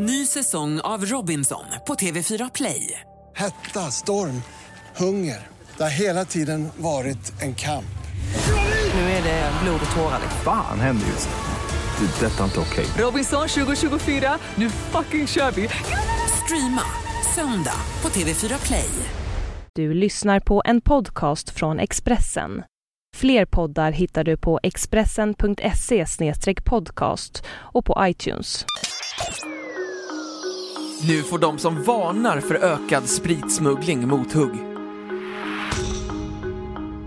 Ny säsong av Robinson på TV4 Play. Hetta, storm, hunger. Det har hela tiden varit en kamp. Nu är det blod och tårar. Fan, händer just det. Detta är inte okej. Robinson 2024, nu fucking kör vi. Streama söndag på TV4 Play. Du lyssnar på en podcast från Expressen. Fler poddar hittar du på expressen.se/podcast och på iTunes. Nu får de som varnar för ökad spritsmuggling mothugg.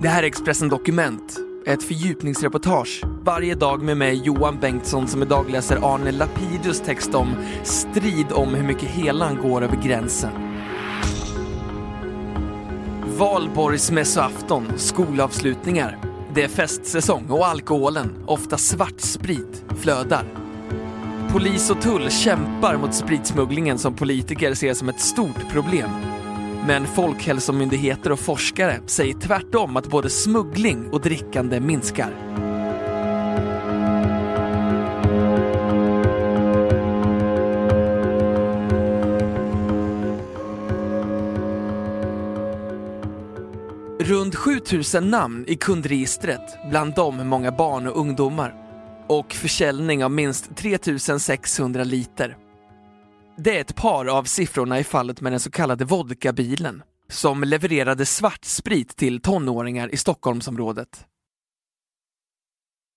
Det här är Expressen Dokument, ett fördjupningsreportage. Varje dag med mig, Johan Bengtsson, som idag läser Arne Lapidus text om strid om hur mycket helan går över gränsen. Valborgsmässoafton, skolavslutningar. Det är festsäsong och alkoholen, ofta svart sprit, flödar. Polis och tull kämpar mot spritsmugglingen som politiker ser som ett stort problem. Men folkhälsomyndigheter och forskare säger tvärtom att både smuggling och drickande minskar. Runt 7000 namn i kundregistret, bland dem många barn och ungdomar. Och försäljning av minst 3600 liter. Det är ett par av siffrorna i fallet med den så kallade vodkabilen, som levererade svartsprit till tonåringar i Stockholmsområdet.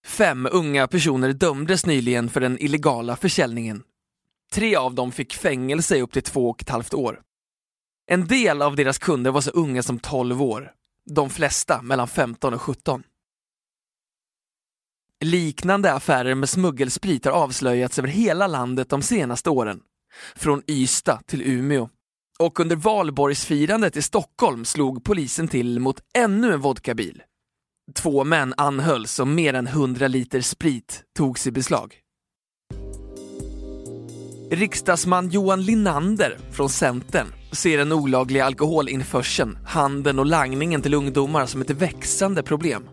5 unga personer dömdes nyligen för den illegala försäljningen. 3 av dem fick fängelse i upp till 2,5 år. En del av deras kunder var så unga som 12 år. De flesta mellan 15 och 17. Liknande affärer med smuggelsprit har avslöjats över hela landet de senaste åren. Från Ystad till Umeå. Och under valborgsfirandet i Stockholm slog polisen till mot ännu en vodkabil. 2 män anhölls och mer än 100 liter sprit togs i beslag. Riksdagsman Johan Linander från Centern ser den olagliga alkoholinförseln, handeln och langningen till ungdomar som ett växande problem.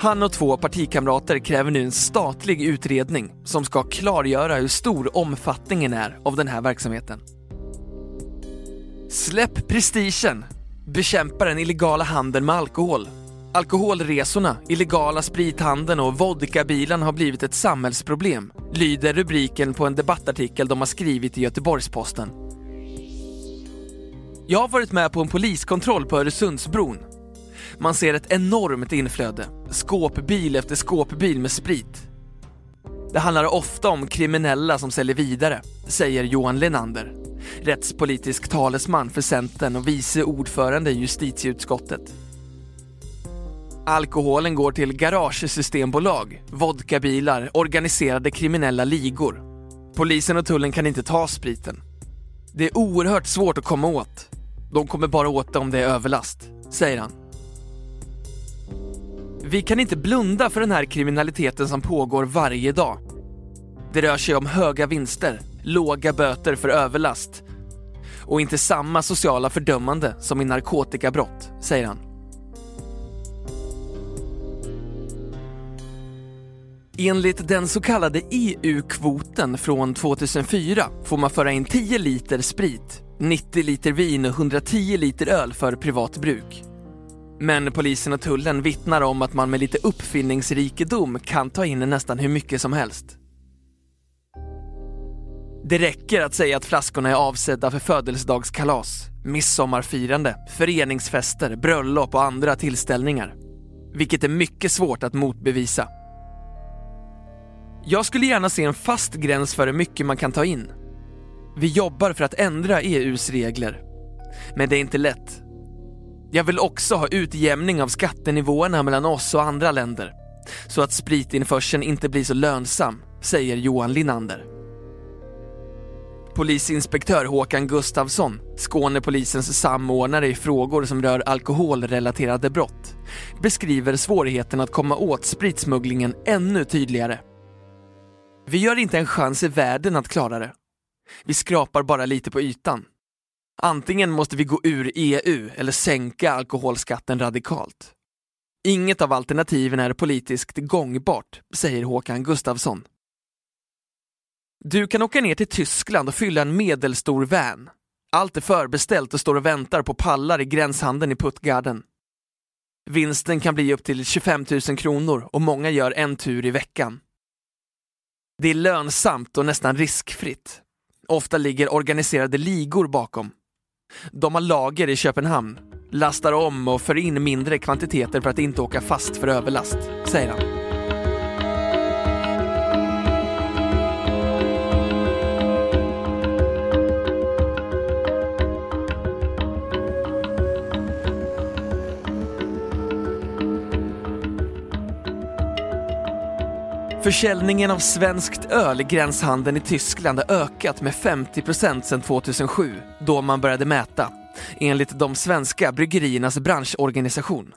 Han och 2 partikamrater kräver nu en statlig utredning som ska klargöra hur stor omfattningen är av den här verksamheten. Släpp prestigen! Bekämpa den illegala handeln med alkohol. Alkoholresorna, illegala sprithandeln och vodkabilen har blivit ett samhällsproblem, lyder rubriken på en debattartikel de har skrivit i Göteborgsposten. Jag har varit med på en poliskontroll på Öresundsbron. Man ser ett enormt inflöde. Skåpbil efter skåpbil med sprit. Det handlar ofta om kriminella som säljer vidare, säger Johan Linander, rättspolitisk talesman för Centern och vice ordförande i justitieutskottet. Alkoholen går till garagesystembolag, vodkabilar, organiserade kriminella ligor. Polisen och tullen kan inte ta spriten. Det är oerhört svårt att komma åt. De kommer bara åt det om det är överlast, säger han. Vi kan inte blunda för den här kriminaliteten som pågår varje dag. Det rör sig om höga vinster, låga böter för överlast och inte samma sociala fördömande som i narkotikabrott, säger han. Enligt den så kallade EU-kvoten från 2004 får man föra in 10 liter sprit, 90 liter vin och 110 liter öl för privat bruk. Men polisen och tullen vittnar om att man med lite uppfinningsrikedom kan ta in nästan hur mycket som helst. Det räcker att säga att flaskorna är avsedda för födelsedagskalas, midsommarfirande, föreningsfester, bröllop och andra tillställningar. Vilket är mycket svårt att motbevisa. Jag skulle gärna se en fast gräns för hur mycket man kan ta in. Vi jobbar för att ändra EU:s regler. Men det är inte lätt. Jag vill också ha utjämning av skattenivåerna mellan oss och andra länder. Så att spritinförseln inte blir så lönsam, säger Johan Linander. Polisinspektör Håkan Gustafsson, Skånepolisens samordnare i frågor som rör alkoholrelaterade brott, beskriver svårigheten att komma åt spritsmugglingen ännu tydligare. Vi gör inte en chans i världen att klara det. Vi skrapar bara lite på ytan. Antingen måste vi gå ur EU eller sänka alkoholskatten radikalt. Inget av alternativen är politiskt gångbart, säger Håkan Gustafsson. Du kan åka ner till Tyskland och fylla en medelstor van. Allt är förbeställt och står och väntar på pallar i gränshandeln i Puttgarden. Vinsten kan bli upp till 25 000 kronor och många gör en tur i veckan. Det är lönsamt och nästan riskfritt. Ofta ligger organiserade ligor bakom. De har lager i Köpenhamn, lastar om och för in mindre kvantiteter för att inte åka fast för överlast, säger han. Försäljningen av svenskt öl i gränshandeln i Tyskland har ökat med 50% sedan 2007, då man började mäta, enligt de svenska bryggeriernas branschorganisation.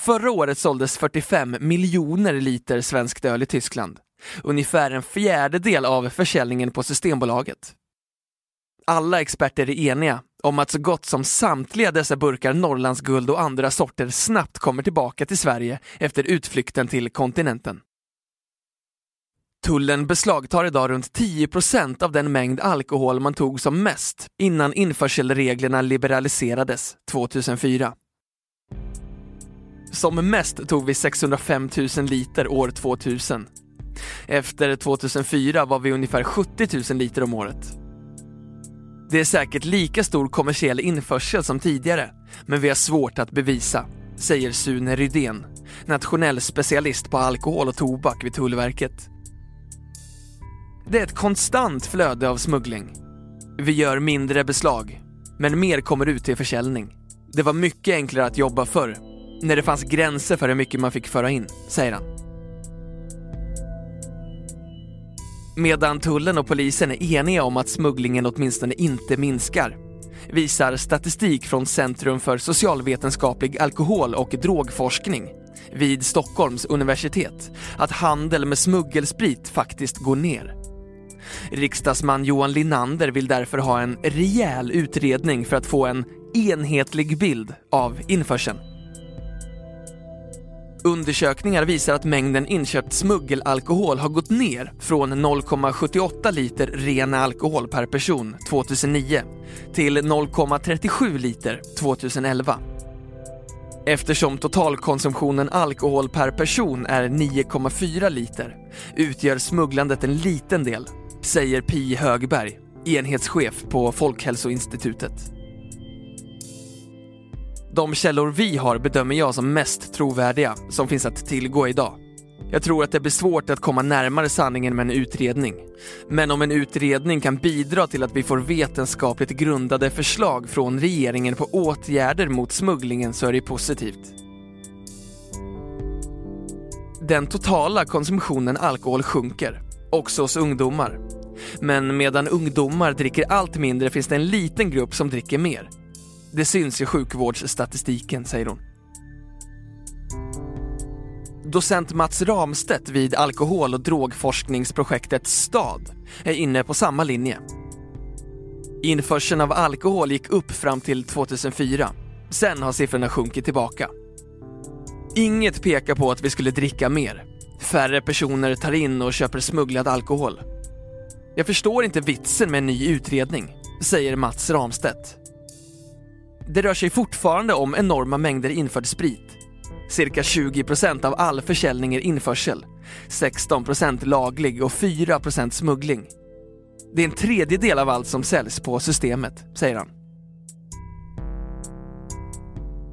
Förra året såldes 45 miljoner liter svenskt öl i Tyskland, ungefär en fjärdedel av försäljningen på Systembolaget. Alla experter är eniga om att så gott som samtliga dessa burkar Norrlands guld och andra sorter snabbt kommer tillbaka till Sverige efter utflykten till kontinenten. Tullen beslagtar idag runt 10% av den mängd alkohol man tog som mest innan införselreglerna liberaliserades 2004. Som mest tog vi 605 000 liter år 2000. Efter 2004 var vi ungefär 70 000 liter om året. Det är säkert lika stor kommersiell införsel som tidigare, men vi har svårt att bevisa, säger Suner Rydén, nationell specialist på alkohol och tobak vid Tullverket. Det är ett konstant flöde av smuggling. Vi gör mindre beslag, men mer kommer ut till försäljning. Det var mycket enklare att jobba förr, när det fanns gränser för hur mycket man fick föra in, säger han. Medan tullen och polisen är eniga om att smugglingen åtminstone inte minskar, visar statistik från Centrum för socialvetenskaplig alkohol- och drogforskning vid Stockholms universitet att handel med smuggelsprit faktiskt går ner. Riksdagsman Johan Linander vill därför ha en rejäl utredning för att få en enhetlig bild av införseln. Undersökningar visar att mängden inköpt smuggelalkohol har gått ner från 0,78 liter ren alkohol per person 2009 till 0,37 liter 2011. Eftersom totalkonsumtionen alkohol per person är 9,4 liter utgör smugglandet en liten del, säger Pi Högberg, enhetschef på Folkhälsoinstitutet. De källor vi har bedömer jag som mest trovärdiga som finns att tillgå idag. Jag tror att det blir svårt att komma närmare sanningen med en utredning. Men om en utredning kan bidra till att vi får vetenskapligt grundade förslag från regeringen på åtgärder mot smugglingen så är det positivt. Den totala konsumtionen alkohol sjunker, också hos ungdomar. Men medan ungdomar dricker allt mindre finns det en liten grupp som dricker mer. Det syns i sjukvårdsstatistiken, säger hon. Docent Mats Ramstedt vid alkohol- och drogforskningsprojektet STAD är inne på samma linje. Införseln av alkohol gick upp fram till 2004. Sen har siffrorna sjunkit tillbaka. Inget pekar på att vi skulle dricka mer. Färre personer tar in och köper smugglad alkohol. Jag förstår inte vitsen med en ny utredning, säger Mats Ramstedt. Det rör sig fortfarande om enorma mängder införd sprit. Cirka 20% av all försäljning är införsel, 16% laglig och 4% smuggling. Det är en tredjedel av allt som säljs på systemet, säger han.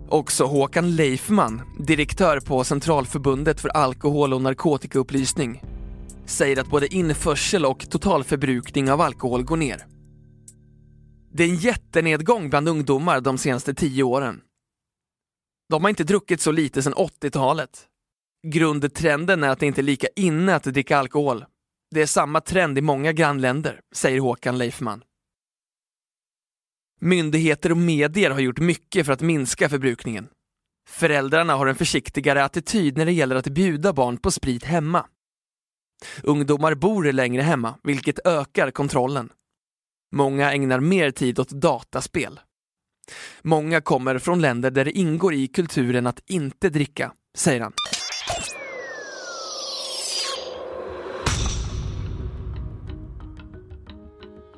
Också Håkan Leifman, direktör på Centralförbundet för alkohol- och narkotikaupplysning, säger att både införsel och totalförbrukning av alkohol går ner. Det är en jättenedgång bland ungdomar de senaste 10 åren. De har inte druckit så lite sedan 80-talet. Grundtrenden är att det inte är lika inne att dricka alkohol. Det är samma trend i många grannländer, säger Håkan Leifman. Myndigheter och medier har gjort mycket för att minska förbrukningen. Föräldrarna har en försiktigare attityd när det gäller att bjuda barn på sprit hemma. Ungdomar bor längre hemma, vilket ökar kontrollen. Många ägnar mer tid åt dataspel. Många kommer från länder där det ingår i kulturen att inte dricka, säger han.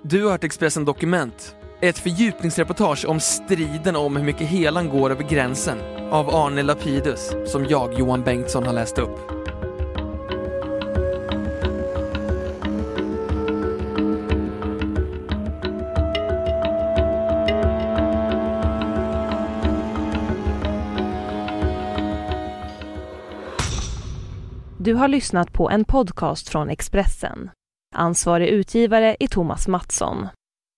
Du har hört Expressen Dokument, ett fördjupningsreportage om striden om hur mycket helan går över gränsen av Arne Lapidus, som jag, Johan Bengtsson, har läst upp. Du har lyssnat på en podcast från Expressen. Ansvarig utgivare är Thomas Mattsson.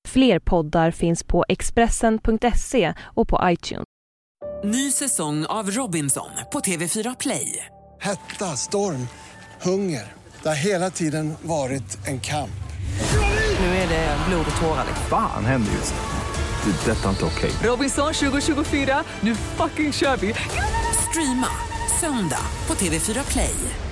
Fler poddar finns på Expressen.se och på iTunes. Ny säsong av Robinson på TV4 Play. Hetta, storm, hunger. Det har hela tiden varit en kamp. Nu är det blod och tårar. Fan händer just nu. Det är detta inte okej. Robinson 2024, nu fucking kör vi. Streama söndag på TV4 Play.